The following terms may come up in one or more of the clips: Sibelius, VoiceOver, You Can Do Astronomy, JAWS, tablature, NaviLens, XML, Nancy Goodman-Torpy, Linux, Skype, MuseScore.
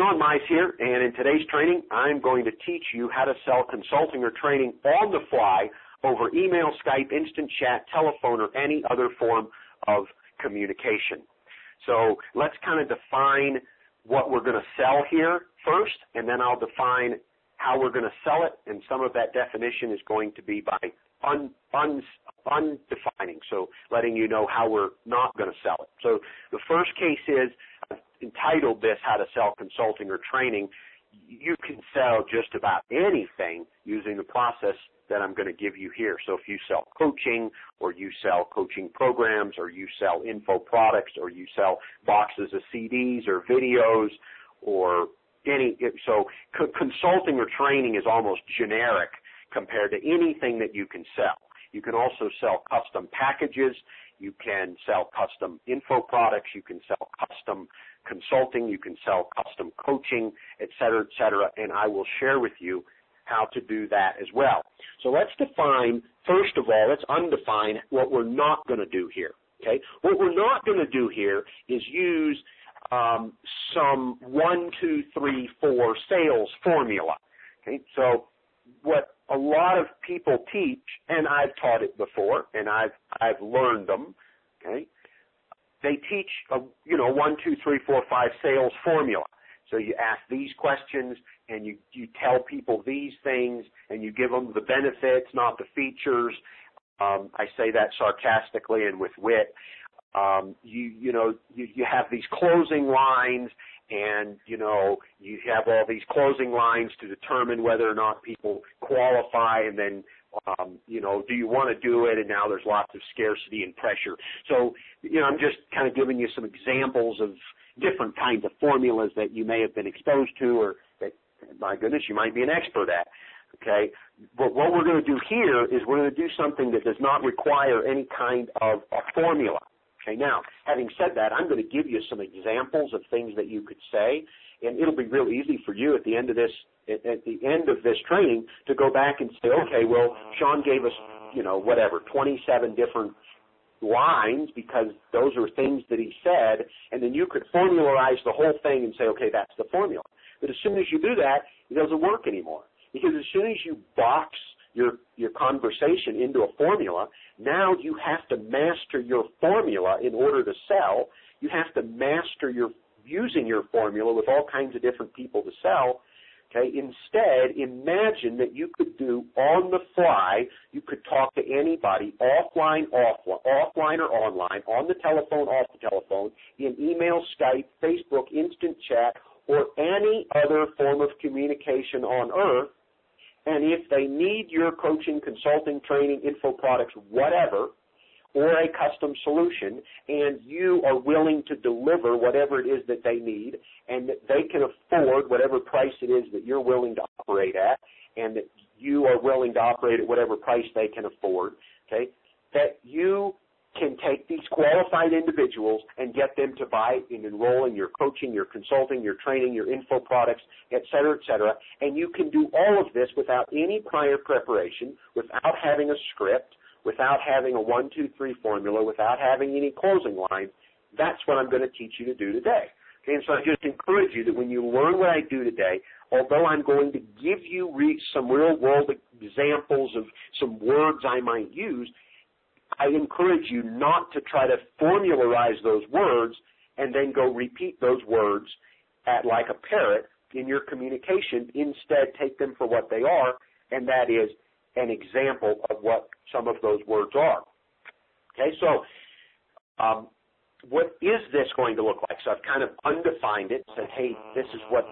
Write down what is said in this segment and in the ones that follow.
Sean Mize here, and in today's training, I'm going to teach you how to sell consulting or training on the fly over email, Skype, instant chat, telephone, or any other form of communication. So let's kind of define what we're going to sell here first, and then I'll define how we're going to sell it, and some of that definition is going to be by undefining, so letting you know how we're not going to sell it. So the first case is I've entitled this How to Sell Consulting or Training. You can sell just about anything using the process that I'm going to give you here. So if you sell coaching, or you sell coaching programs, or you sell info products, or you sell boxes of CDs or videos, or any, so consulting or training is almost generic compared to anything that you can sell. You can also sell custom packages. You can sell custom info products. You can sell custom consulting. You can sell custom coaching, et cetera, and I will share with you how to do that as well. So let's define, first of all, let's undefine what we're not going to do here, okay? What we're not going to do here is use some 1, 2, 3, 4 sales formula, okay? So what a lot of people teach, and I've taught it before, and I've learned them, okay? They teach, 1, 2, 3, 4, 5 sales formula. So you ask these questions, and you tell people these things, and you give them the benefits, not the features. I say that sarcastically and with wit. You have these closing lines, and, you have all these closing lines to determine whether or not people qualify, and then, do you want to do it? And now there's lots of scarcity and pressure. So, I'm just kind of giving you some examples of different kinds of formulas that you may have been exposed to, or that, my goodness, you might be an expert at, okay? But what we're going to do here is we're going to do something that does not require any kind of a formula. Okay, now, having said that, I'm going to give you some examples of things that you could say, and it'll be real easy for you at the end of this training to go back and say, okay, well, Sean gave us, 27 different lines because those are things that he said, and then you could formularize the whole thing and say, okay, that's the formula. But as soon as you do that, it doesn't work anymore, because as soon as you box your conversation into a formula, now you have to master your formula in order to sell. You have to master using your formula with all kinds of different people to sell. Okay? Instead, imagine that you could do on the fly, you could talk to anybody offline or online, on the telephone, off the telephone, in email, Skype, Facebook, instant chat, or any other form of communication on earth. And if they need your coaching, consulting, training, info products, whatever, or a custom solution, and you are willing to deliver whatever it is that they need, and that they can afford whatever price it is that you're willing to operate at, and that you are willing to operate at whatever price they can afford, okay, that you can take these qualified individuals and get them to buy and enroll in your coaching, your consulting, your training, your info products, et cetera, and you can do all of this without any prior preparation, without having a script, without having a 1, 2, 3 formula, without having any closing lines. That's what I'm going to teach you to do today. Okay, and so I just encourage you that when you learn what I do today, although I'm going to give you some real-world examples of some words I might use, I encourage you not to try to formularize those words and then go repeat those words like a parrot in your communication. Instead, take them for what they are, and that is an example of what some of those words are. Okay, so what is this going to look like? So I've kind of undefined it, said, hey, this is what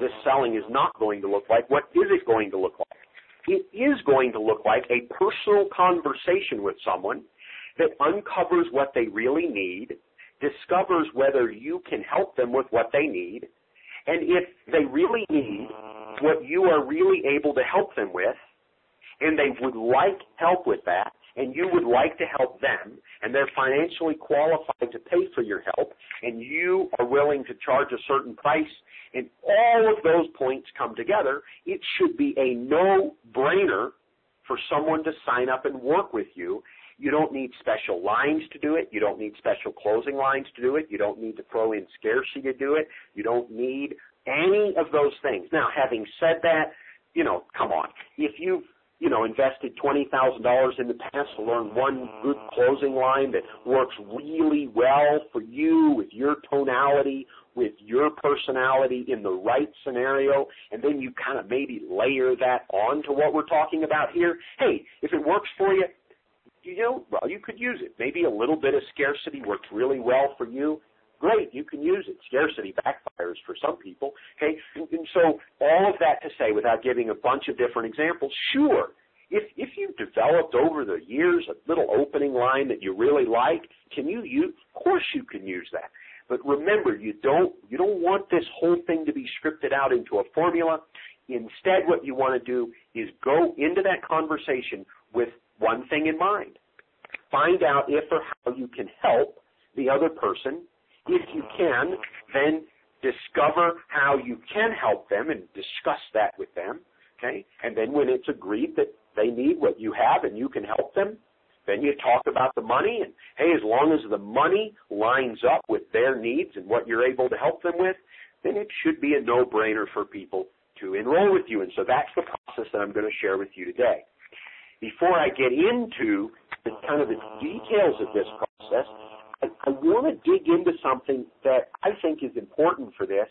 this selling is not going to look like. What is it going to look like? It is going to look like a personal conversation with someone that uncovers what they really need, discovers whether you can help them with what they need, and if they really need what you are really able to help them with, and they would like help with that, and you would like to help them, and they're financially qualified to pay for your help, and you are willing to charge a certain price, and all of those points come together, it should be a no-brainer for someone to sign up and work with you. You don't need special lines to do it. You don't need special closing lines to do it. You don't need to throw in scarcity to do it. You don't need any of those things. Now, having said that, you know, come on. If you've, you know, invested $20,000 in the past to learn one good closing line that works really well for you with your tonality, with your personality in the right scenario, and then you kind of maybe layer that on to what we're talking about here, hey, if it works for you, you know, well, you could use it. Maybe a little bit of scarcity works really well for you. Great, you can use it. Scarcity backfires for some people. Okay, and so all of that to say, without giving a bunch of different examples, sure, if you've developed over the years a little opening line that you really like, can you use? Of course, you can use that. But remember, you don't want this whole thing to be scripted out into a formula. Instead, what you want to do is go into that conversation with one thing in mind. Find out if or how you can help the other person. If you can, then discover how you can help them and discuss that with them, okay? And then when it's agreed that they need what you have and you can help them, then you talk about the money, and, hey, as long as the money lines up with their needs and what you're able to help them with, then it should be a no-brainer for people to enroll with you. And so that's the process that I'm going to share with you today. Before I get into the kind of the details of this process, I want to dig into something that I think is important for this,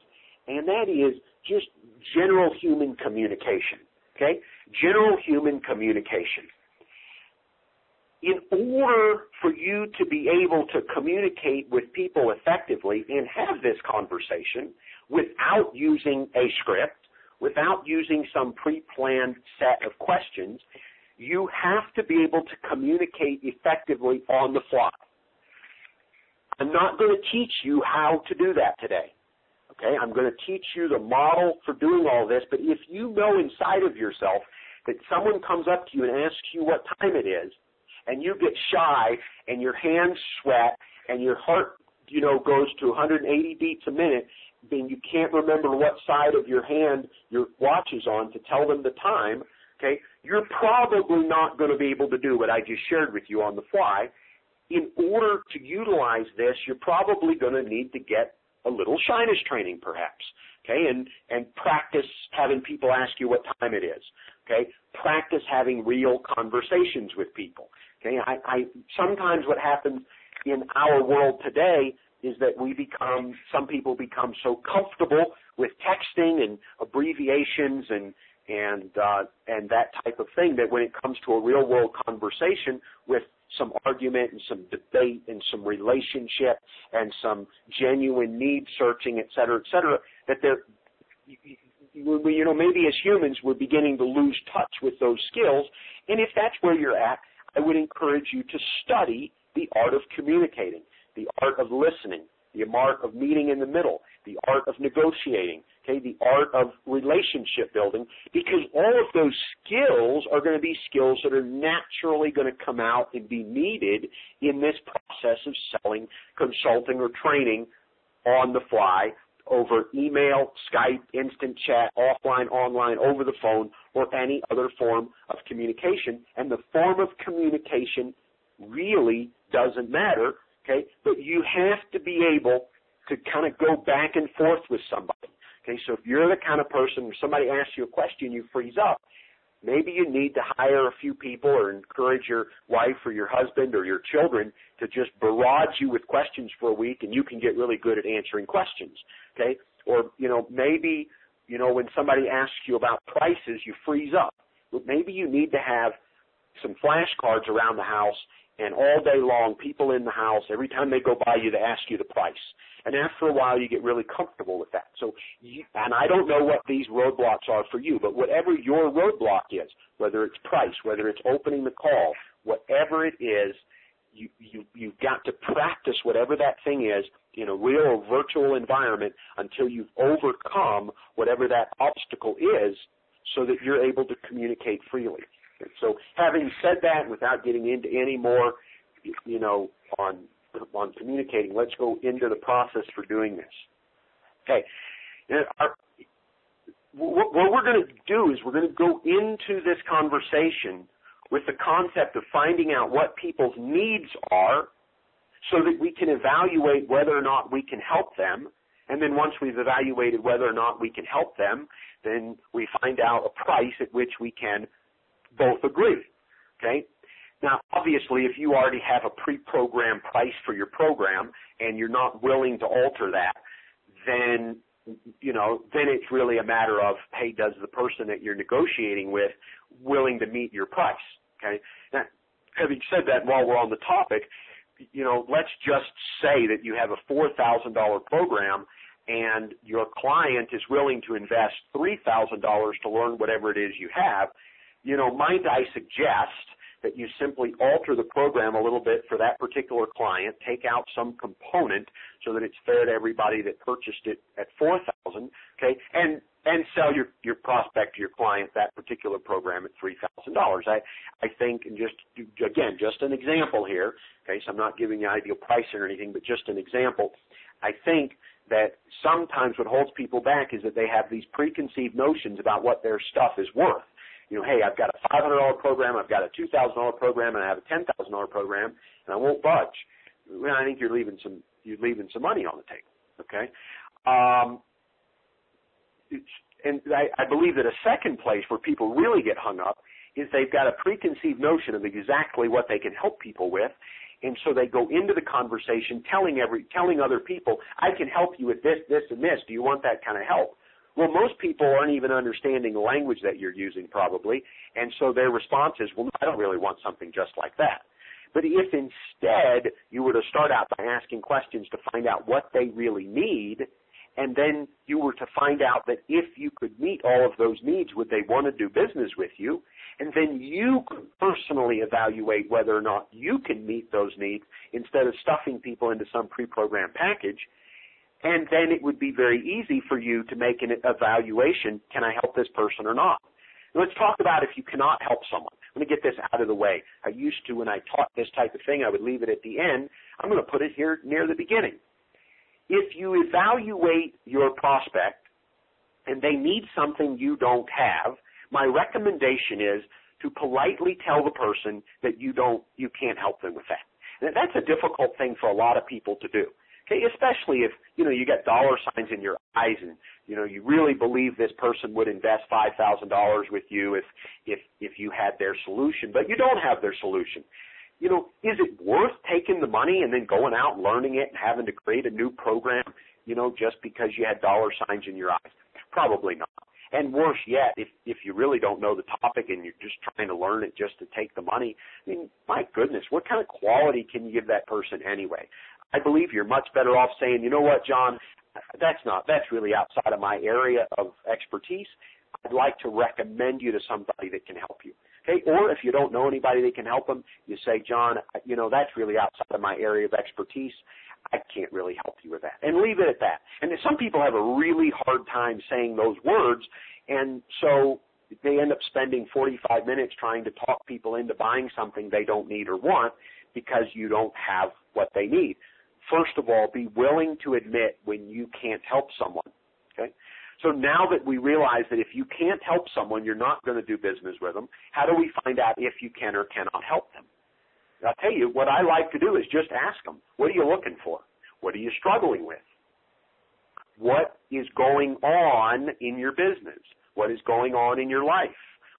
and that is just general human communication, okay? General human communication. In order for you to be able to communicate with people effectively and have this conversation without using a script, without using some pre-planned set of questions, you have to be able to communicate effectively on the fly. I'm not going to teach you how to do that today, okay? I'm going to teach you the model for doing all this, but if you know inside of yourself that someone comes up to you and asks you what time it is, and you get shy, and your hands sweat, and your heart, you know, goes to 180 beats a minute, then you can't remember what side of your hand your watch is on to tell them the time, okay? You're probably not going to be able to do what I just shared with you on the fly. In order to utilize this, you're probably going to need to get a little shyness training perhaps, okay, and practice having people ask you what time it is, okay, practice having real conversations with people, okay. I sometimes what happens in our world today is that some people become so comfortable with texting and abbreviations and that type of thing that when it comes to a real world conversation with some argument and some debate and some relationship and some genuine need searching, et cetera, that maybe as humans we're beginning to lose touch with those skills. And if that's where you're at, I would encourage you to study the art of communicating, the art of listening, the art of meeting in the middle, the art of negotiating, okay, the art of relationship building, because all of those skills are going to be skills that are naturally going to come out and be needed in this process of selling, consulting, or training on the fly over email, Skype, instant chat, offline, online, over the phone, or any other form of communication. And the form of communication really doesn't matter, okay, but you have to be able to kind of go back and forth with somebody. Okay, so if you're the kind of person, if somebody asks you a question, you freeze up. Maybe you need to hire a few people or encourage your wife or your husband or your children to just barrage you with questions for a week, and you can get really good at answering questions. Okay, or, you know, maybe, you know, when somebody asks you about prices, you freeze up. But maybe you need to have some flashcards around the house, and all day long, people in the house, every time they go by you, they ask you the price. And after a while, you get really comfortable with that. So, and I don't know what these roadblocks are for you, but whatever your roadblock is, whether it's price, whether it's opening the call, whatever it is, you've got to practice whatever that thing is in a real or virtual environment until you've overcome whatever that obstacle is so that you're able to communicate freely. So having said that, without getting into any more, you know, on communicating, let's go into the process for doing this. Okay. What we're going to do is we're going to go into this conversation with the concept of finding out what people's needs are so that we can evaluate whether or not we can help them, And then once we've evaluated whether or not we can help them, then we find out a price at which we can both agree, okay? Now, obviously, if you already have a pre-programmed price for your program and you're not willing to alter that, then, you know, then it's really a matter of, hey, does the person that you're negotiating with willing to meet your price, okay? Now, having said that, while we're on the topic, you know, let's just say that you have a $4,000 program and your client is willing to invest $3,000 to learn whatever it is you have. You know, might I suggest that you simply alter the program a little bit for that particular client, take out some component so that it's fair to everybody that purchased it at $4,000, okay, and sell your prospect, your client, that particular program at $3,000. I think, and just, again, just an example here, okay, so I'm not giving you ideal pricing or anything, but just an example. I think that sometimes what holds people back is that they have these preconceived notions about what their stuff is worth. You know, hey, I've got a $500 program, I've got a $2,000 program, and I have a $10,000 program, and I won't budge. Well, I think you're leaving some money on the table. Okay, and I believe that a second place where people really get hung up is they've got a preconceived notion of exactly what they can help people with, and so they go into the conversation telling other people, I can help you with this, this, and this. Do you want that kind of help? Well, most people aren't even understanding the language that you're using probably, and so their response is, well, I don't really want something just like that. But if instead you were to start out by asking questions to find out what they really need, and then you were to find out that if you could meet all of those needs, would they want to do business with you, and then you could personally evaluate whether or not you can meet those needs instead of stuffing people into some pre-programmed package, and then it would be very easy for you to make an evaluation, can I help this person or not? Let's talk about if you cannot help someone. I'm going to get this out of the way. I used to, when I taught this type of thing, I would leave it at the end. I'm going to put it here near the beginning. If you evaluate your prospect and they need something you don't have, my recommendation is to politely tell the person that you can't help them with that. Now, that's a difficult thing for a lot of people to do. Okay, especially if, you know, you got dollar signs in your eyes and, you know, you really believe this person would invest $5,000 with you if you had their solution, but you don't have their solution. You know, is it worth taking the money and then going out and learning it and having to create a new program, you know, just because you had dollar signs in your eyes? Probably not. And worse yet, if you really don't know the topic and you're just trying to learn it just to take the money, I mean, my goodness, what kind of quality can you give that person anyway? I believe you're much better off saying, you know what, John, that's really outside of my area of expertise. I'd like to recommend you to somebody that can help you. Okay? Or if you don't know anybody that can help them, you say, John, you know, that's really outside of my area of expertise. I can't really help you with that. And leave it at that. And some people have a really hard time saying those words, and so they end up spending 45 minutes trying to talk people into buying something they don't need or want because you don't have what they need. First of all, be willing to admit when you can't help someone, okay? So now that we realize that if you can't help someone, you're not going to do business with them, how do we find out if you can or cannot help them? And I'll tell you, what I like to do is just ask them, what are you looking for? What are you struggling with? What is going on in your business? What is going on in your life?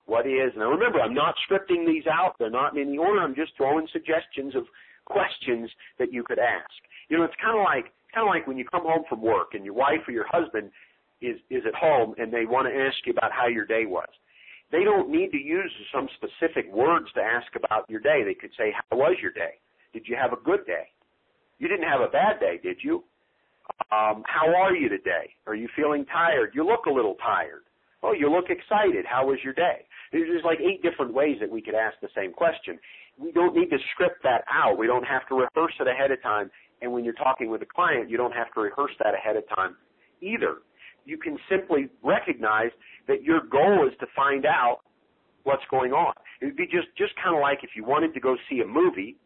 Now remember, I'm not scripting these out. They're not in any order. I'm just throwing suggestions of questions that you could ask. You know, it's kind of like when you come home from work and your wife or your husband is at home and they want to ask you about how your day was. They don't need to use some specific words to ask about your day. They could say, how was your day? Did you have a good day? You didn't have a bad day, did you? How are you today? Are you feeling tired? You look a little tired. Oh, you look excited. How was your day? There's like 8 different ways that we could ask the same question. We don't need to script that out. We don't have to rehearse it ahead of time. And when you're talking with a client, you don't have to rehearse that ahead of time either. You can simply recognize that your goal is to find out what's going on. It would be just kind of like if you wanted to go see a movie,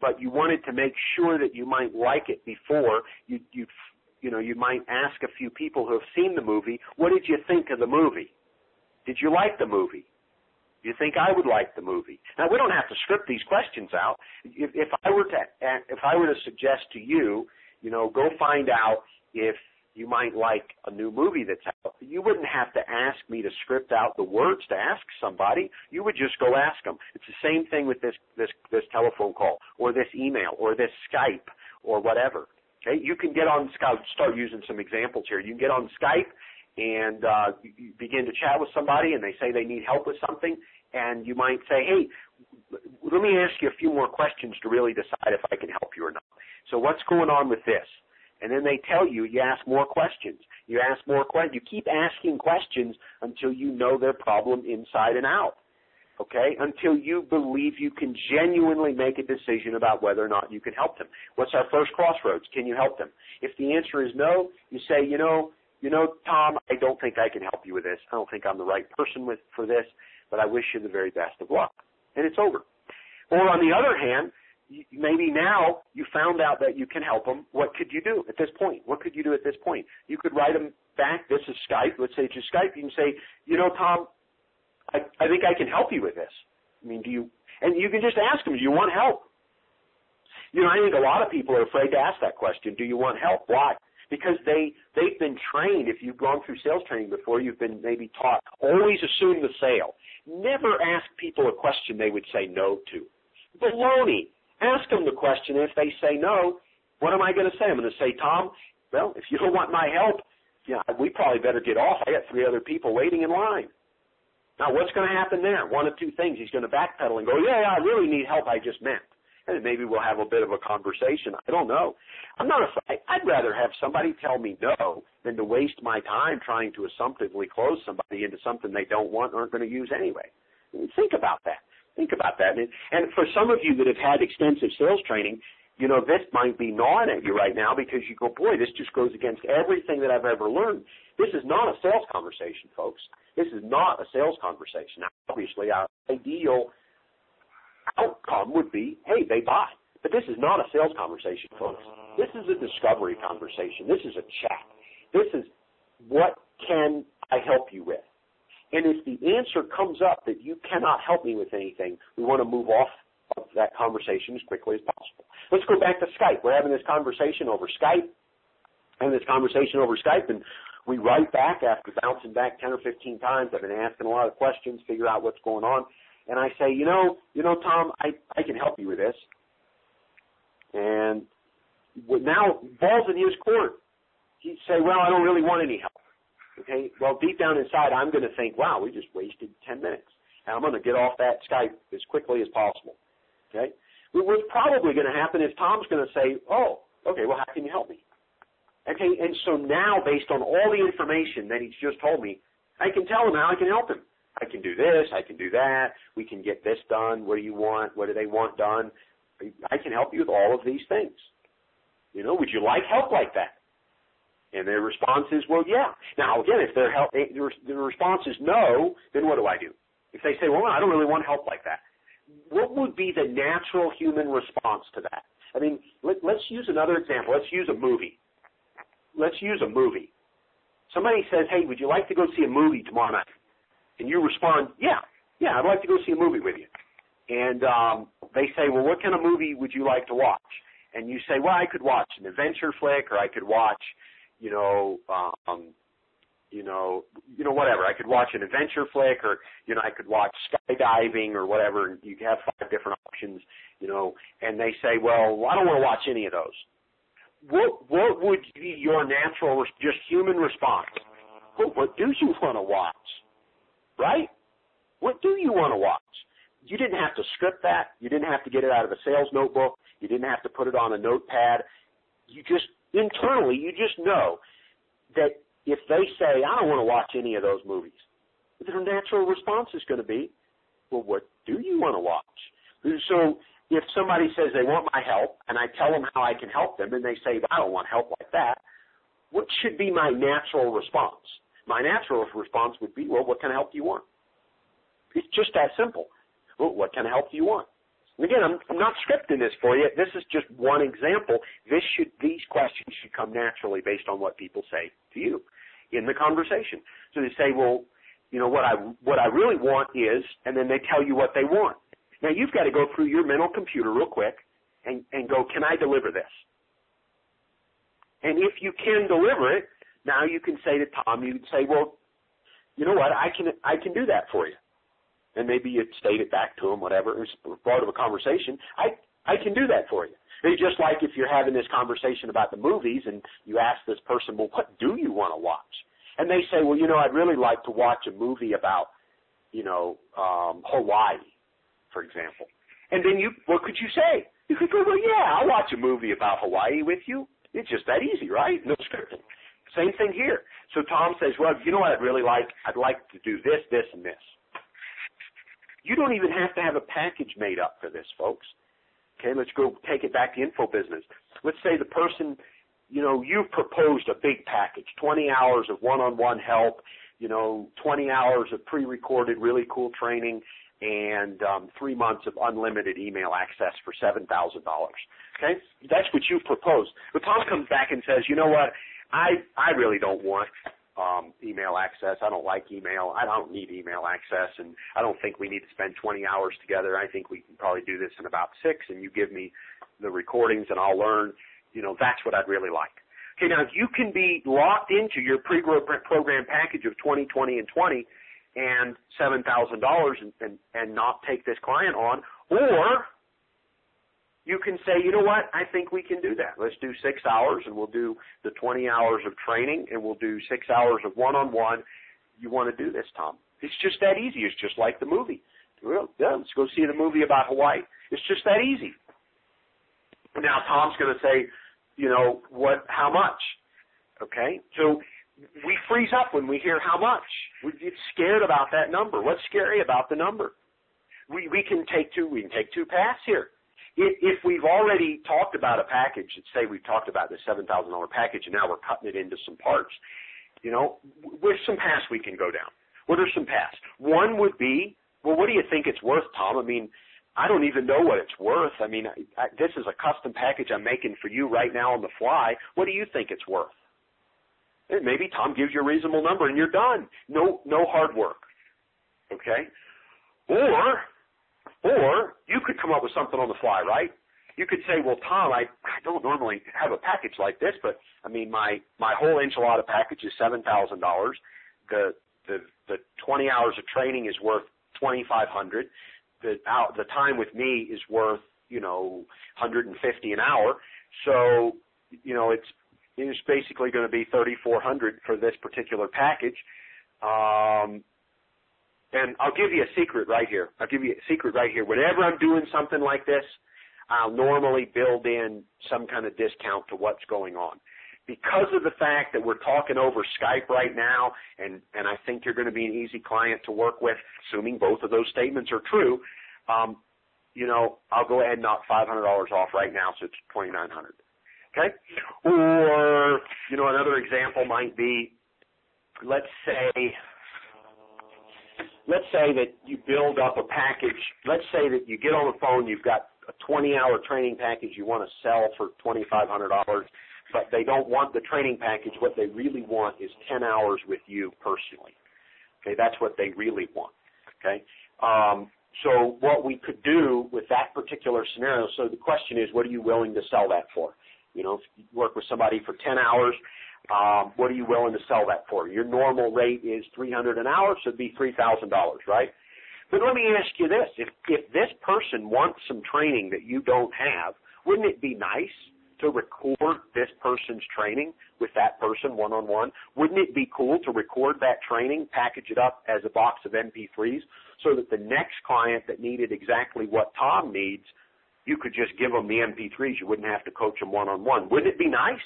but you wanted to make sure that you might like it before you might ask a few people who have seen the movie, what did you think of the movie? Did you like the movie? Do you think I would like the movie? Now, we don't have to script these questions out. If I were to suggest to you, you know, go find out if You might like a new movie that's out. You wouldn't have to ask me to script out the words to ask somebody. You would just go ask them. It's the same thing with this telephone call or this email or this Skype or whatever. Okay, you can get on Skype. Start using some examples here. You can get on Skype and you begin to chat with somebody, and they say they need help with something, and you might say, hey, let me ask you a few more questions to really decide if I can help you or not. So what's going on with this? And then they tell you, you ask more questions. You ask more questions. You keep asking questions until you know their problem inside and out, okay, until you believe you can genuinely make a decision about whether or not you can help them. What's our first crossroads? Can you help them? If the answer is no, you say, you know, Tom, I don't think I can help you with this. I don't think I'm the right person for this, but I wish you the very best of luck. And it's over. Or on the other hand, maybe now you found out that you can help them. What could you do at this point? You could write them back. This is Skype. Let's say it's just Skype. You can say, you know, Tom, I think I can help you with this. I mean, do you? And you can just ask them, do you want help? You know, I think a lot of people are afraid to ask that question. Do you want help? Why? Because they've been trained. If you've gone through sales training before, you've been maybe taught, always assume the sale. Never ask people a question they would say no to. Baloney. Ask them the question. If they say no, what am I going to say? I'm going to say, Tom, well, if you don't want my help, yeah, we probably better get off. I got three other people waiting in line. Now, what's going to happen there? One of two things. He's going to backpedal and go, yeah, I really need help. I just meant. And maybe we'll have a bit of a conversation. I don't know. I'm not afraid. I'd rather have somebody tell me no than to waste my time trying to assumptively close somebody into something they don't want or aren't going to use anyway. I mean, think about that. And for some of you that have had extensive sales training, you know, this might be gnawing at you right now because you go, boy, this just goes against everything that I've ever learned. This is not a sales conversation, folks. This is not a sales conversation. Now, obviously, our ideal outcome would be, hey, they buy. But this is not a sales conversation, folks. This is a discovery conversation. This is a chat. This is what can I help you with? And if the answer comes up that you cannot help me with anything, we want to move off of that conversation as quickly as possible. Let's go back to Skype. We're having this conversation over Skype, and we write back after bouncing back 10 or 15 times. I've been asking a lot of questions, figure out what's going on. And I say, you know, Tom, I can help you with this. And now ball's in his court. He'd say, well, I don't really want any help. Okay, well, deep down inside, I'm going to think, wow, we just wasted 10 minutes. And I'm going to get off that Skype as quickly as possible. Okay, what's probably going to happen is Tom's going to say, oh, okay, well, how can you help me? Okay, and so now, based on all the information that he's just told me, I can tell him how I can help him. I can do this, I can do that, we can get this done, what do you want, what do they want done? I can help you with all of these things. You know, would you like help like that? And their response is, well, yeah. Now, again, if their response is no, then what do I do? If they say, well, I don't really want help like that, what would be the natural human response to that? I mean, let's use another example. Let's use a movie. Somebody says, hey, would you like to go see a movie tomorrow night? And you respond, yeah, I'd like to go see a movie with you. And they say, well, what kind of movie would you like to watch? And you say, well, I could watch an adventure flick, or I could watch whatever. I could watch an adventure flick, or, you know, I could watch skydiving or whatever. And you have 5 different options, you know, and they say, well, I don't want to watch any of those. What would be your natural, just human response? Well, what do you want to watch? Right? What do you want to watch? You didn't have to script that. You didn't have to get it out of a sales notebook. You didn't have to put it on a notepad. You just, internally, you just know that if they say, I don't want to watch any of those movies, their natural response is going to be, well, what do you want to watch? So if somebody says they want my help and I tell them how I can help them and they say, I don't want help like that, what should be my natural response? My natural response would be, well, what kind of help do you want? It's just that simple. Well, what kind of help do you want? Again, I'm not scripting this for you. This is just one example. These questions should come naturally based on what people say to you in the conversation. So they say, well, you know, what I really want is, and then they tell you what they want. Now, you've got to go through your mental computer real quick and go, can I deliver this? And if you can deliver it, Now you can say to Tom, you can say, well, you know what, I can do that for you. And maybe you state it back to him, whatever. It was part of a conversation. I can do that for you. It's just like if you're having this conversation about the movies and you ask this person, well, what do you want to watch? And they say, well, you know, I'd really like to watch a movie about, you know, Hawaii, for example. And then what could you say? You could go, well, yeah, I'll watch a movie about Hawaii with you. It's just that easy, right? No scripting. Same thing here. So Tom says, well, you know what I'd really like? I'd like to do this, this, and this. You don't even have to have a package made up for this, folks. Okay, let's go take it back to info business. Let's say the person, you know, you've proposed a big package, 20 hours of one-on-one help, you know, 20 hours of pre-recorded really cool training, and 3 months of unlimited email access for $7,000. Okay, that's what you've proposed. But Tom comes back and says, you know what, I really don't want email access. I don't like email. I don't need email access, and I don't think we need to spend 20 hours together. I think we can probably do this in about 6, and you give me the recordings, and I'll learn. You know, that's what I'd really like. Okay, now you can be locked into your pre-program package of 20, 20, and 20 and $7,000 and not take this client on, or you can say, you know what, I think we can do that. Let's do 6 hours, and we'll do the 20 hours of training, and we'll do 6 hours of one-on-one. You want to do this, Tom? It's just that easy. It's just like the movie. Well, yeah, let's go see the movie about Hawaii. It's just that easy. Now Tom's going to say, you know, what? How much? Okay, so we freeze up when we hear how much. We get scared about that number. What's scary about the number? We can take two paths here. If we've already talked about a package, let's say we've talked about this $7,000 package, and now we're cutting it into some parts, you know, with some paths we can go down. What are some paths? One would be, well, what do you think it's worth, Tom? I mean, I don't even know what it's worth. I mean, this is a custom package I'm making for you right now on the fly. What do you think it's worth? And maybe Tom gives you a reasonable number, and you're done. No hard work, okay? Or you could come up with something on the fly, right? You could say, well, Tom, I don't normally have a package like this, but, I mean, my whole enchilada package is $7,000. The 20 hours of training is worth $2,500. The time with me is worth, you know, $150 an hour. So, you know, it's basically going to be $3,400 for this particular package. And I'll give you a secret right here. Whenever I'm doing something like this, I'll normally build in some kind of discount to what's going on. Because of the fact that we're talking over Skype right now, and I think you're going to be an easy client to work with, assuming both of those statements are true, you know, I'll go ahead and knock $500 off right now, so it's $2,900. Okay? Or, you know, another example might be, let's say that you build up a package. Let's say that you get on the phone, you've got a 20-hour training package you want to sell for $2,500, but they don't want the training package. What they really want is 10 hours with you personally. Okay, that's what they really want. Okay, so what we could do with that particular scenario, so the question is, what are you willing to sell that for? You know, if you work with somebody for 10 hours, what are you willing to sell that for? Your normal rate is $300 an hour, so it'd be $3,000, right? But let me ask you this. If this person wants some training that you don't have, wouldn't it be nice to record this person's training with that person one-on-one? Wouldn't it be cool to record that training, package it up as a box of MP3s, so that the next client that needed exactly what Tom needs, you could just give them the MP3s. You wouldn't have to coach them one-on-one. Wouldn't it be nice?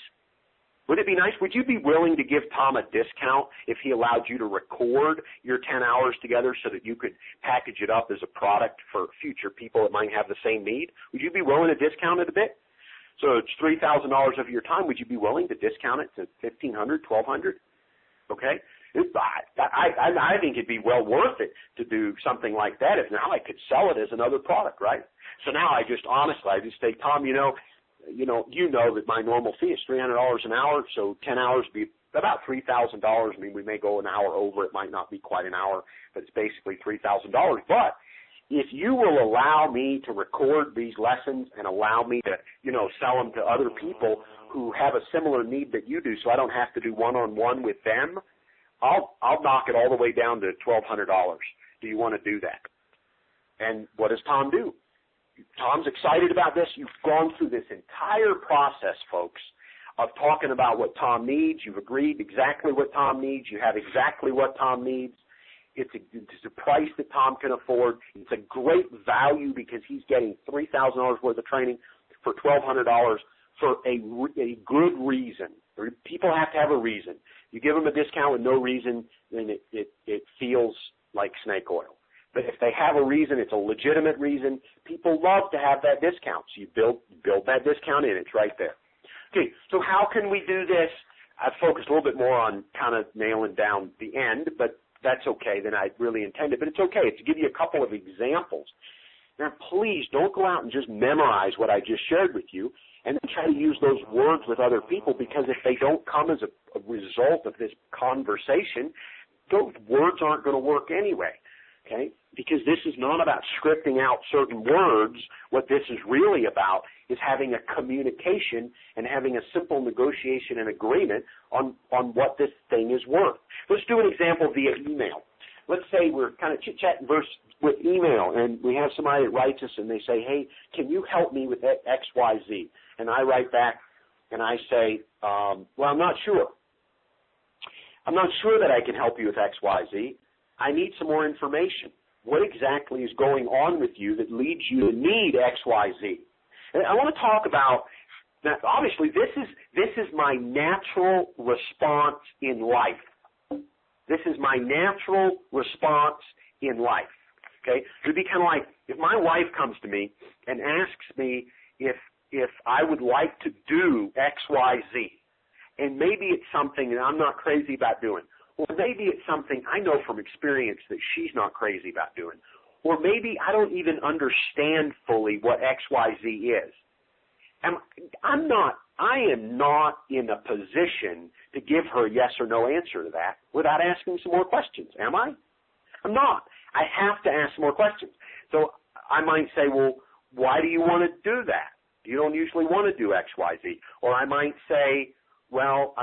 Would it be nice? Would you be willing to give Tom a discount if he allowed you to record your 10 hours together so that you could package it up as a product for future people that might have the same need? Would you be willing to discount it a bit? So it's $3,000 of your time. Would you be willing to discount it to $1,500, $1,200? Okay? I think it'd be well worth it to do something like that. If now I could sell it as another product, right? So now I just say, Tom, you know that my normal fee is $300 an hour, so 10 hours would be about $3,000. I mean, we may go an hour over. It might not be quite an hour, but it's basically $3,000. But if you will allow me to record these lessons and allow me to, you know, sell them to other people who have a similar need that you do, so I don't have to do one-on-one with them, I'll knock it all the way down to $1,200. Do you want to do that? And what does Tom do? Tom's excited about this. You've gone through this entire process, folks, of talking about what Tom needs. You've agreed exactly what Tom needs. You have exactly what Tom needs. It's a price that Tom can afford. It's a great value because he's getting $3,000 worth of training for $1,200 for a good reason. People have to have a reason. You give them a discount with no reason, then it feels like snake oil. But if they have a reason, it's a legitimate reason, people love to have that discount. So you build that discount in. It's right there. Okay, so how can we do this? I focused a little bit more on kind of nailing down the end, but that's okay than I really intended. But it's okay. It's to give you a couple of examples. Now, please don't go out and just memorize what I just shared with you and then try to use those words with other people, because if they don't come as a result of this conversation, those words aren't going to work anyway. Okay? Because this is not about scripting out certain words. What this is really about is having a communication and having a simple negotiation and agreement on what this thing is worth. Let's do an example via email. Let's say we're kind of chit-chatting with email, and we have somebody that writes us, and they say, hey, can you help me with X, Y, Z? And I write back, and I say, well, I'm not sure. I'm not sure that I can help you with X, Y, Z. I need some more information. What exactly is going on with you that leads you to need X, Y, Z? And I want to talk about, now obviously this is my natural response in life. This is my natural response in life. Okay? It would be kind of like if my wife comes to me and asks me if I would like to do X, Y, Z, and maybe it's something that I'm not crazy about doing. Or maybe it's something I know from experience that she's not crazy about doing. Or maybe I don't even understand fully what XYZ is. I am not in a position to give her a yes or no answer to that without asking some more questions, am I? I'm not. I have to ask some more questions. So I might say, well, why do you want to do that? You don't usually want to do XYZ. Or I might say, well, I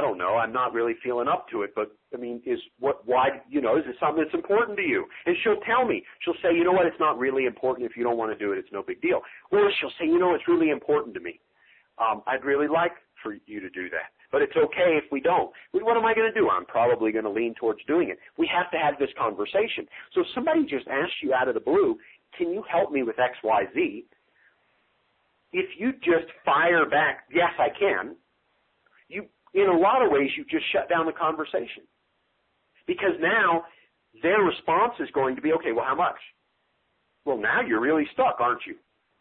don't know. I'm not really feeling up to it, but I mean, is it something that's important to you? And she'll tell me. She'll say, you know what? It's not really important. If you don't want to do it, it's no big deal. Or she'll say, you know, it's really important to me. I'd really like for you to do that, but it's okay if we don't. What am I going to do? I'm probably going to lean towards doing it. We have to have this conversation. So if somebody just asks you out of the blue, can you help me with X, Y, Z? If you just fire back, yes, I can, in a lot of ways, you just shut down the conversation, because now their response is going to be, okay, well, how much? Well, now you're really stuck, aren't you?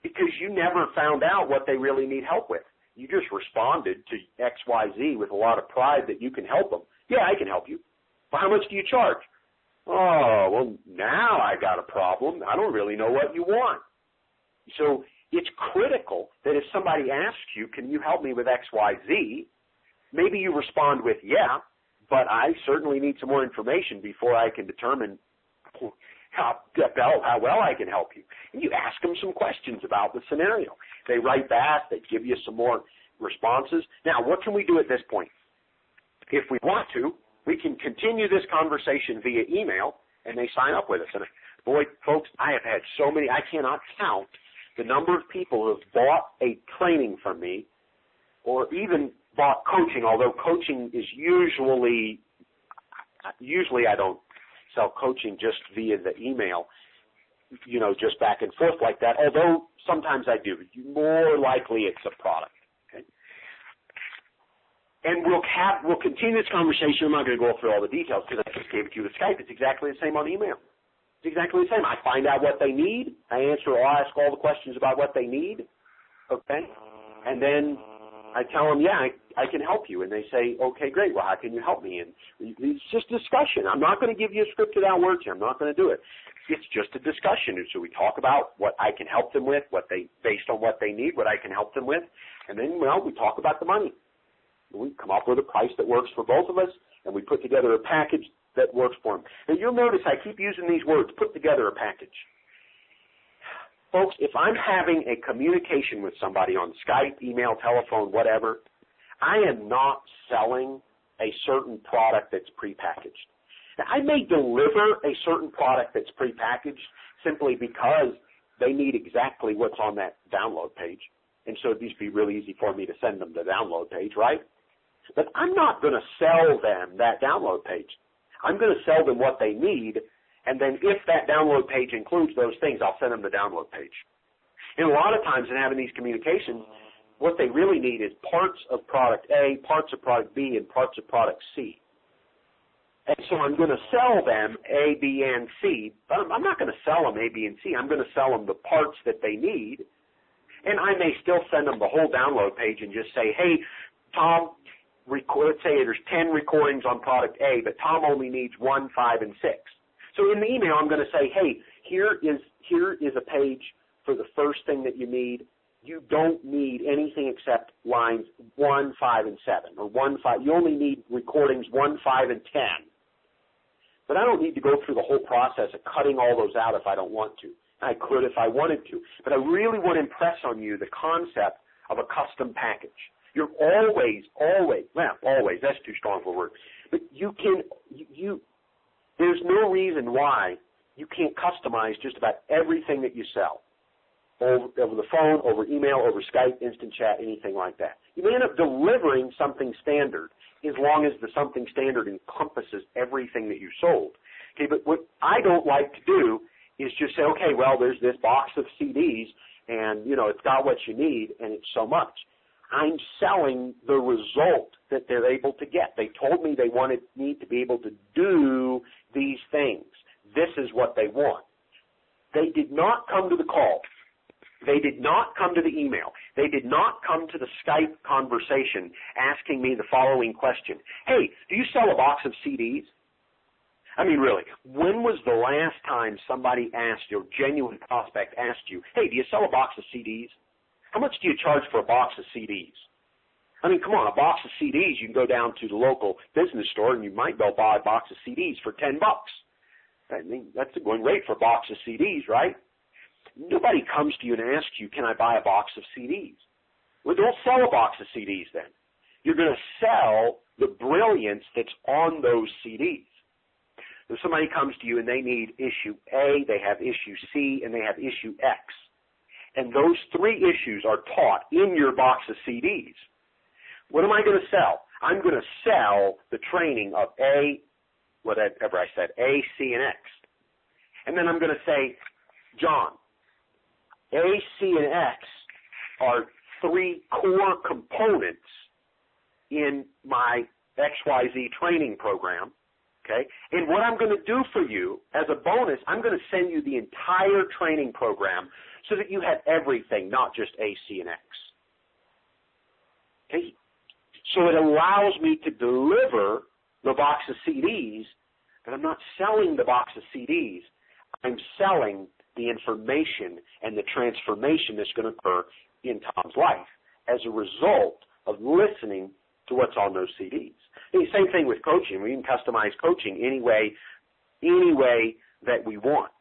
Because you never found out what they really need help with. You just responded to X, Y, Z with a lot of pride that you can help them. Yeah, I can help you. Well, how much do you charge? Oh, well, now I got a problem. I don't really know what you want. So it's critical that if somebody asks you, can you help me with X, Y, Z? Maybe you respond with, yeah, but I certainly need some more information before I can determine how well I can help you. And you ask them some questions about the scenario. They write back. They give you some more responses. Now, what can we do at this point? If we want to, we can continue this conversation via email, and they sign up with us. And boy, folks, I have had so many. I cannot count the number of people who have bought a training from me or even – bought coaching, although coaching is usually I don't sell coaching just via the email, you know, just back and forth like that, although sometimes I do. More likely it's a product. Okay? And we'll continue this conversation. I'm not going to go through all the details because I just gave it to you with Skype. It's exactly the same on email. It's exactly the same. I find out what they need. I ask all the questions about what they need, okay, and then I tell them, yeah, I can help you. And they say, okay, great. Well, how can you help me? And it's just discussion. I'm not going to give you a scripted out words here. I'm not going to do it. It's just a discussion. And so we talk about what I can help them with, based on what they need, what I can help them with. And then, well, we talk about the money. We come up with a price that works for both of us, and we put together a package that works for them. And you'll notice I keep using these words, put together a package. Folks, if I'm having a communication with somebody on Skype, email, telephone, whatever, I am not selling a certain product that's prepackaged. Now, I may deliver a certain product that's prepackaged simply because they need exactly what's on that download page. And so it would be really easy for me to send them the download page, right? But I'm not going to sell them that download page. I'm going to sell them what they need, and then if that download page includes those things, I'll send them the download page. And a lot of times in having these communications, what they really need is parts of product A, parts of product B, and parts of product C. And so I'm going to sell them A, B, and C, but I'm not going to sell them A, B, and C. I'm going to sell them the parts that they need, and I may still send them the whole download page and just say, hey, Tom, let's say there's 10 recordings on product A, but Tom only needs 1, 5, and 6. So in the email, I'm going to say, hey, here is a page for the first thing that you need. You don't need anything except lines 1, 5, and 7, or 1, 5. You only need recordings 1, 5, and 10. But I don't need to go through the whole process of cutting all those out if I don't want to. I could if I wanted to. But I really want to impress on you the concept of a custom package. You're always, that's too strong for words. But there's no reason why you can't customize just about everything that you sell. Over the phone, over email, over Skype, instant chat, anything like that. You may end up delivering something standard as long as the something standard encompasses everything that you sold. Okay, but what I don't like to do is just say, okay, well, there's this box of CDs, and, you know, it's got what you need, and it's so much. I'm selling the result that they're able to get. They told me they wanted me to be able to do these things. This is what they want. They did not come to the call. They did not come to the email. They did not come to the Skype conversation asking me the following question. Hey, do you sell a box of CDs? I mean, really, when was the last time somebody asked you, a genuine prospect asked you, hey, do you sell a box of CDs? How much do you charge for a box of CDs? I mean, come on, a box of CDs, you can go down to the local business store and you might go buy a box of CDs for $10. I mean, that's the going rate for a box of CDs, right? Nobody comes to you and asks you, can I buy a box of CDs? Well, don't sell a box of CDs then. You're going to sell the brilliance that's on those CDs. If somebody comes to you and they need issue A, they have issue C, and they have issue X, and those three issues are taught in your box of CDs, what am I going to sell? I'm going to sell the training of A, whatever I said, A, C, and X. And then I'm going to say, John, A, C, and X are three core components in my XYZ training program, okay? And what I'm going to do for you as a bonus, I'm going to send you the entire training program so that you have everything, not just A, C, and X. Okay? So it allows me to deliver the box of CDs, but I'm not selling the box of CDs. I'm selling the information and the transformation that's going to occur in Tom's life as a result of listening to what's on those CDs. And the same thing with coaching. We can customize coaching any way that we want.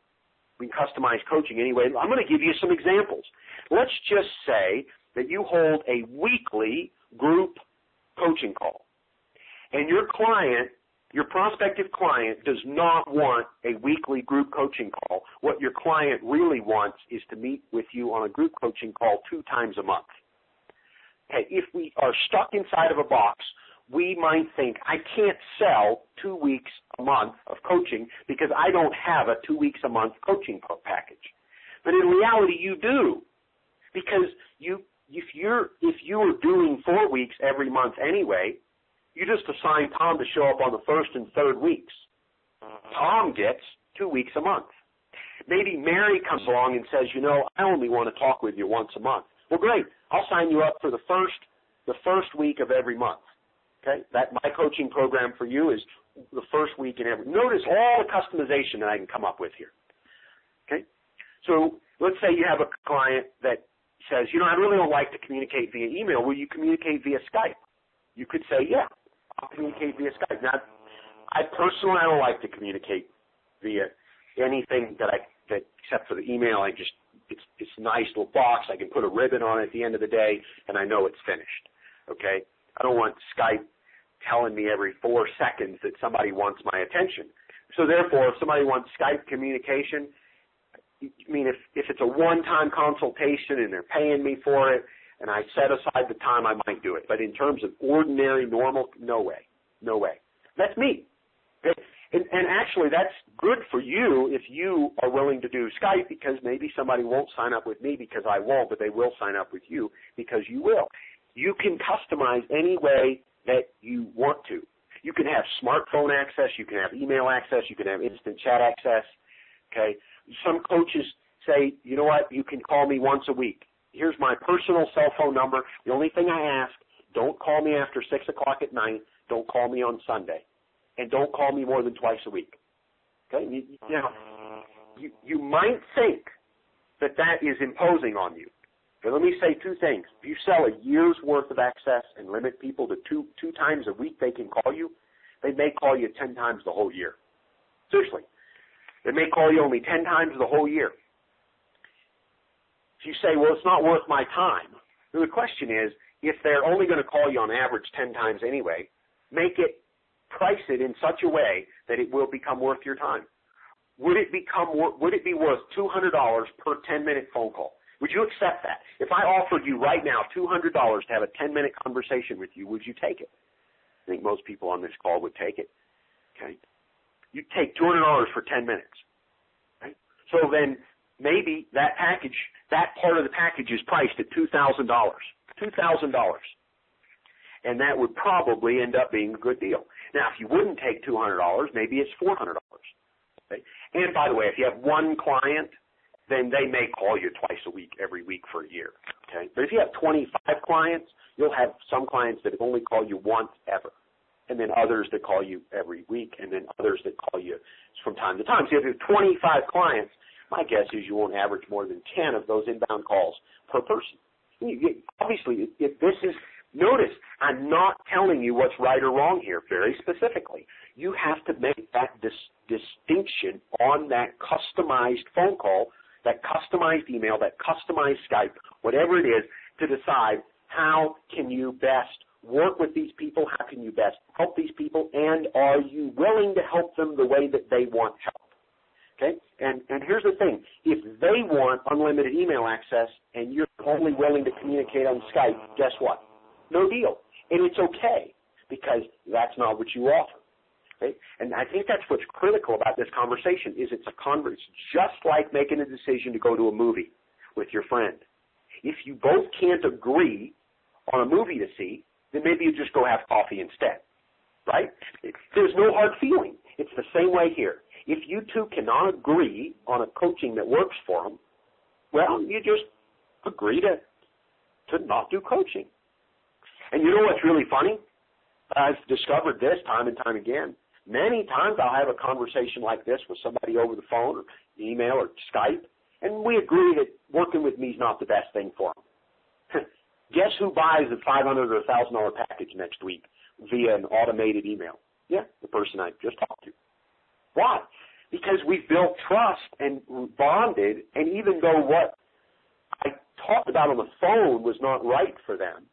We can customize coaching any way. I'm going to give you some examples. Let's just say that you hold a weekly group coaching call, and your prospective client does not want a weekly group coaching call. What your client really wants is to meet with you on a group coaching call 2 times a month. Okay, if we are stuck inside of a box, we might think, I can't sell 2 weeks a month of coaching because I don't have a 2 weeks a month coaching package. But in reality, you do, because if you were doing 4 weeks every month anyway, you just assign Tom to show up on the first and third weeks. Tom gets 2 weeks a month. Maybe Mary comes along and says, you know, I only want to talk with you once a month. Well, great. I'll sign you up for the first week of every month. Okay? My coaching program for you is the first week in every. Notice all the customization that I can come up with here. Okay? So let's say you have a client that says, you know, I really don't like to communicate via email. Will you communicate via Skype? You could say, yeah, I'll communicate via Skype. Now, I don't like to communicate via anything except for the email. I just it's a nice little box. I can put a ribbon on it at the end of the day, and I know it's finished, okay? I don't want Skype telling me every 4 seconds that somebody wants my attention. So, therefore, if somebody wants Skype communication, I mean, if it's a one-time consultation and they're paying me for it and I set aside the time, I might do it. But in terms of ordinary, normal, no way. No way. That's me. And actually, that's good for you if you are willing to do Skype, because maybe somebody won't sign up with me because I won't, but they will sign up with you because you will. You can customize any way that you want to. You can have smartphone access. You can have email access. You can have instant chat access, okay? Some coaches say, you know what, you can call me once a week. Here's my personal cell phone number. The only thing I ask, don't call me after 6 o'clock at night. Don't call me on Sunday. And don't call me more than twice a week, okay? You might think that that is imposing on you. But let me say two things. If you sell a year's worth of access and limit people to two times a week they can call you, they may call you 10 times the whole year. Seriously. They may call you only 10 times the whole year. If you say, well, it's not worth my time, then the question is, if they're only going to call you on average 10 times anyway, price it in such a way that it will become worth your time. Would it be worth $200 per 10-minute phone call? Would you accept that? If I offered you right now $200 to have a 10-minute conversation with you, would you take it? I think most people on this call would take it. Okay, you'd take $200 for 10 minutes. Right? So then maybe that part of the package is priced at $2,000. $2,000. And that would probably end up being a good deal. Now, if you wouldn't take $200, maybe it's $400. Okay? And by the way, if you have one client, then they may call you twice a week, every week for a year, okay? But if you have 25 clients, you'll have some clients that have only called you once ever, and then others that call you every week, and then others that call you from time to time. So if you have 25 clients, my guess is you won't average more than 10 of those inbound calls per person. Obviously, if this is – notice, I'm not telling you what's right or wrong here very specifically. You have to make that distinction on that customized phone call, that customized email, that customized Skype, whatever it is, to decide how can you best work with these people, how can you best help these people, and are you willing to help them the way that they want help? Okay? And here's the thing. If they want unlimited email access and you're only willing to communicate on Skype, guess what? No deal. And it's okay, because that's not what you offer. Okay? And I think that's what's critical about this conversation is it's a conversation. Just like making a decision to go to a movie with your friend. If you both can't agree on a movie to see, then maybe you just go have coffee instead, right? There's no hard feeling. It's the same way here. If you two cannot agree on a coaching that works for them, well, you just agree to not do coaching. And you know what's really funny? I've discovered this time and time again. Many times I'll have a conversation like this with somebody over the phone or email or Skype, and we agree that working with me is not the best thing for them. Guess who buys the $500 or $1,000 package next week via an automated email? Yeah, the person I just talked to. Why? Because we've built trust and bonded, and even though what I talked about on the phone was not right for them,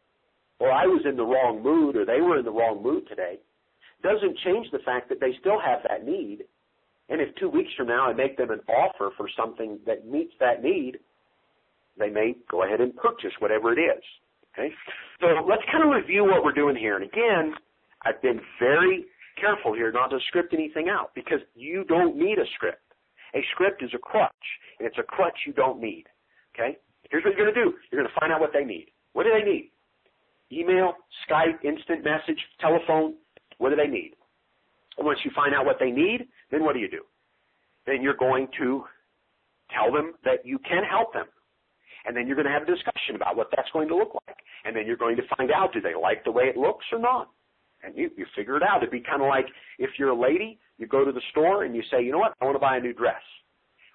or I was in the wrong mood, or they were in the wrong mood today, doesn't change the fact that they still have that need. And if 2 weeks from now I make them an offer for something that meets that need, they may go ahead and purchase whatever it is. Okay? So let's kind of review what we're doing here. And again, I've been very careful here not to script anything out, because you don't need a script. A script is a crutch, and it's a crutch you don't need. Okay? Here's what you're going to do. You're going to find out what they need. What do they need? Email, Skype, instant message, telephone, what do they need? And once you find out what they need, then what do? Then you're going to tell them that you can help them. And then you're going to have a discussion about what that's going to look like. And then you're going to find out, do they like the way it looks or not? And you figure it out. It'd be kind of like if you're a lady, you go to the store and you say, you know what, I want to buy a new dress.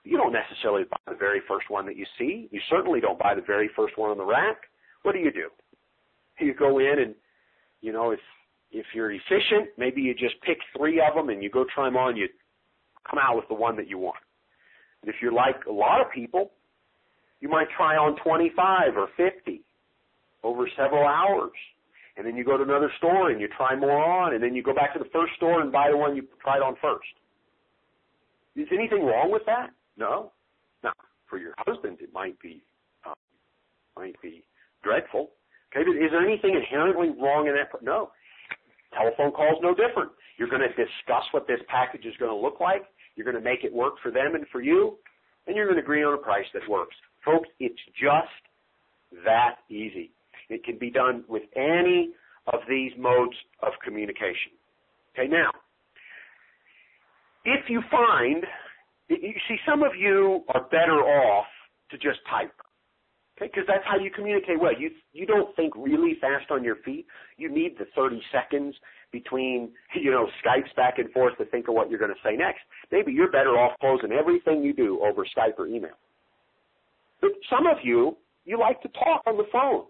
You don't necessarily buy the very first one that you see. You certainly don't buy the very first one on the rack. What do? You go in and, you know, if you're efficient, maybe you just pick 3 of them and you go try them on, you come out with the one that you want. And if you're like a lot of people, You might try on 25 or 50 over several hours. And then you go to another store and you try more on, and then you go back to the first store and buy the one you tried on first. Is anything wrong with that? No. Now, for your husband, it might be dreadful. Okay, but is there anything inherently wrong in that? No. Telephone call's no different. You're going to discuss what this package is going to look like. You're going to make it work for them and for you, and you're going to agree on a price that works. Folks, it's just that easy. It can be done with any of these modes of communication. Okay, now, if you find, you see, some of you are better off to just type, okay, because that's how you communicate well. You don't think really fast on your feet. You need the 30 seconds between, Skypes back and forth to think of what you're going to say next. Maybe you're better off closing everything you do over Skype or email. But some of you like to talk on the phone.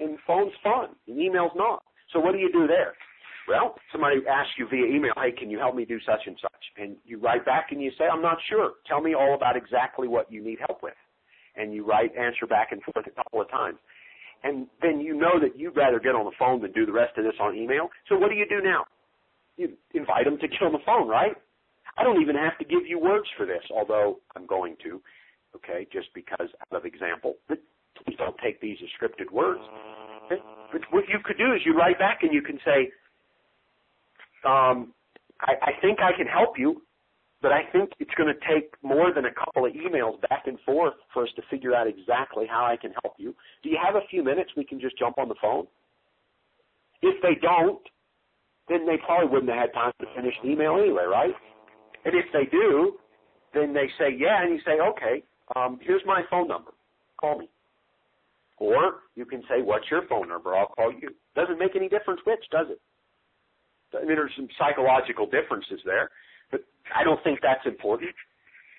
And phone's fun, and email's not. So what do you do there? Well, somebody asks you via email, hey, can you help me do such and such? And you write back and you say, I'm not sure. Tell me all about exactly what you need help with. And you answer back and forth a couple of times. And then you know that you'd rather get on the phone than do the rest of this on email. So what do you do now? You invite them to get on the phone, right? I don't even have to give you words for this, although I'm going to, okay, just because out of example. Please don't take these as scripted words. Okay? But what you could do is you write back and you can say, I think I can help you, but I think it's going to take more than a couple of emails back and forth for us to figure out exactly how I can help you. Do you have a few minutes we can just jump on the phone? If they don't, then they probably wouldn't have had time to finish the email anyway, right? And if they do, then they say, yeah, and you say, okay, here's my phone number. Call me. Or you can say, what's your phone number? I'll call you. Doesn't make any difference which, does it? I mean, there's some psychological differences there, but I don't think that's important.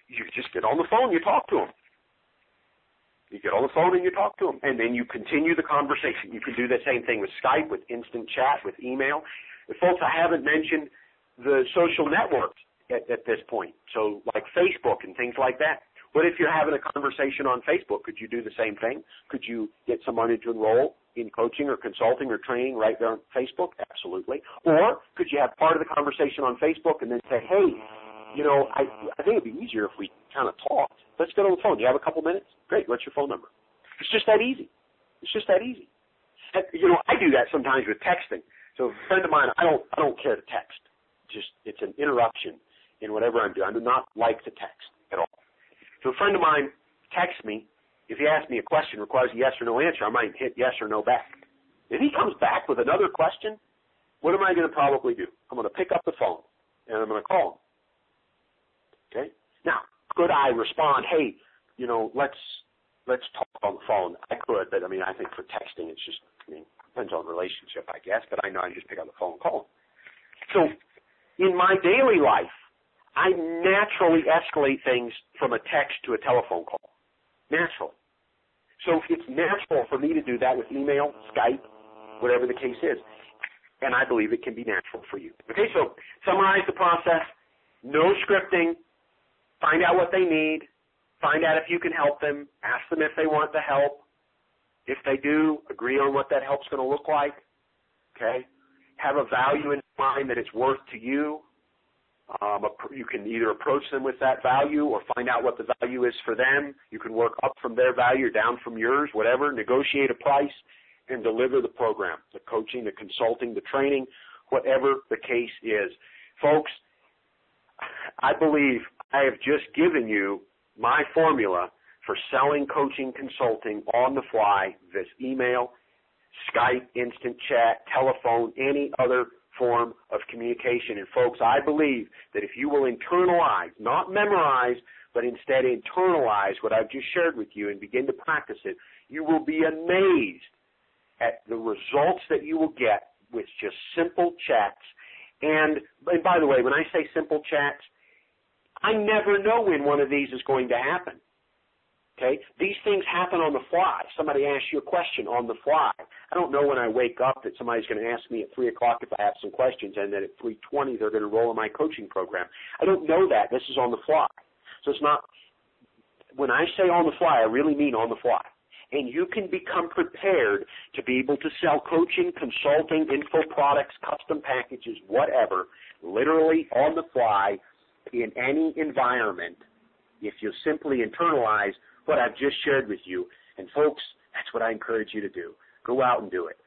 You just get on the phone, you talk to them. You get on the phone and you talk to them, and then you continue the conversation. You can do the same thing with Skype, with instant chat, with email. But folks, I haven't mentioned the social networks at this point, so like Facebook and things like that. What if you're having a conversation on Facebook? Could you do the same thing? Could you get someone to enroll in coaching or consulting or training right there on Facebook? Absolutely. Or could you have part of the conversation on Facebook and then say, hey, I think it would be easier if we kind of talked. Let's get on the phone. Do you have a couple minutes? Great. What's your phone number? It's just that easy. It's just that easy. I do that sometimes with texting. So a friend of mine, I don't care to text. Just it's an interruption in whatever I'm doing. I do not like to text at all. So a friend of mine texts me, if he asks me a question, requires a yes or no answer, I might hit yes or no back. If he comes back with another question, what am I going to probably do? I'm going to pick up the phone, and I'm going to call him. Okay? Now, could I respond, hey, let's talk on the phone? I could, but, I think for texting, it's just, depends on the relationship, I guess, but I know I just pick up the phone and call him. So in my daily life, I naturally escalate things from a text to a telephone call, naturally. So it's natural for me to do that with email, Skype, whatever the case is, and I believe it can be natural for you. Okay, so summarize the process, no scripting, find out what they need, find out if you can help them, ask them if they want the help. If they do, agree on what that help's going to look like, okay? Have a value in mind that it's worth to you. You can either approach them with that value or find out what the value is for them. You can work up from their value or down from yours, whatever, negotiate a price, and deliver the program, the coaching, the consulting, the training, whatever the case is. Folks, I believe I have just given you my formula for selling, coaching, consulting on the fly, this email, Skype, instant chat, telephone, any other form of communication. And folks, I believe that if you will internalize, not memorize, but instead internalize what I've just shared with you and begin to practice it, you will be amazed at the results that you will get with just simple chats. And by the way, when I say simple chats, I never know when one of these is going to happen. Okay? These things happen on the fly. Somebody asks you a question on the fly. I don't know when I wake up that somebody's going to ask me at 3 o'clock if I have some questions and that at 3:20 they're going to enroll in my coaching program. I don't know that. This is on the fly. So it's not when I say on the fly, I really mean on the fly. And you can become prepared to be able to sell coaching, consulting, info products, custom packages, whatever, literally on the fly in any environment if you simply internalize what I've just shared with you. And, folks, that's what I encourage you to do. Go out and do it.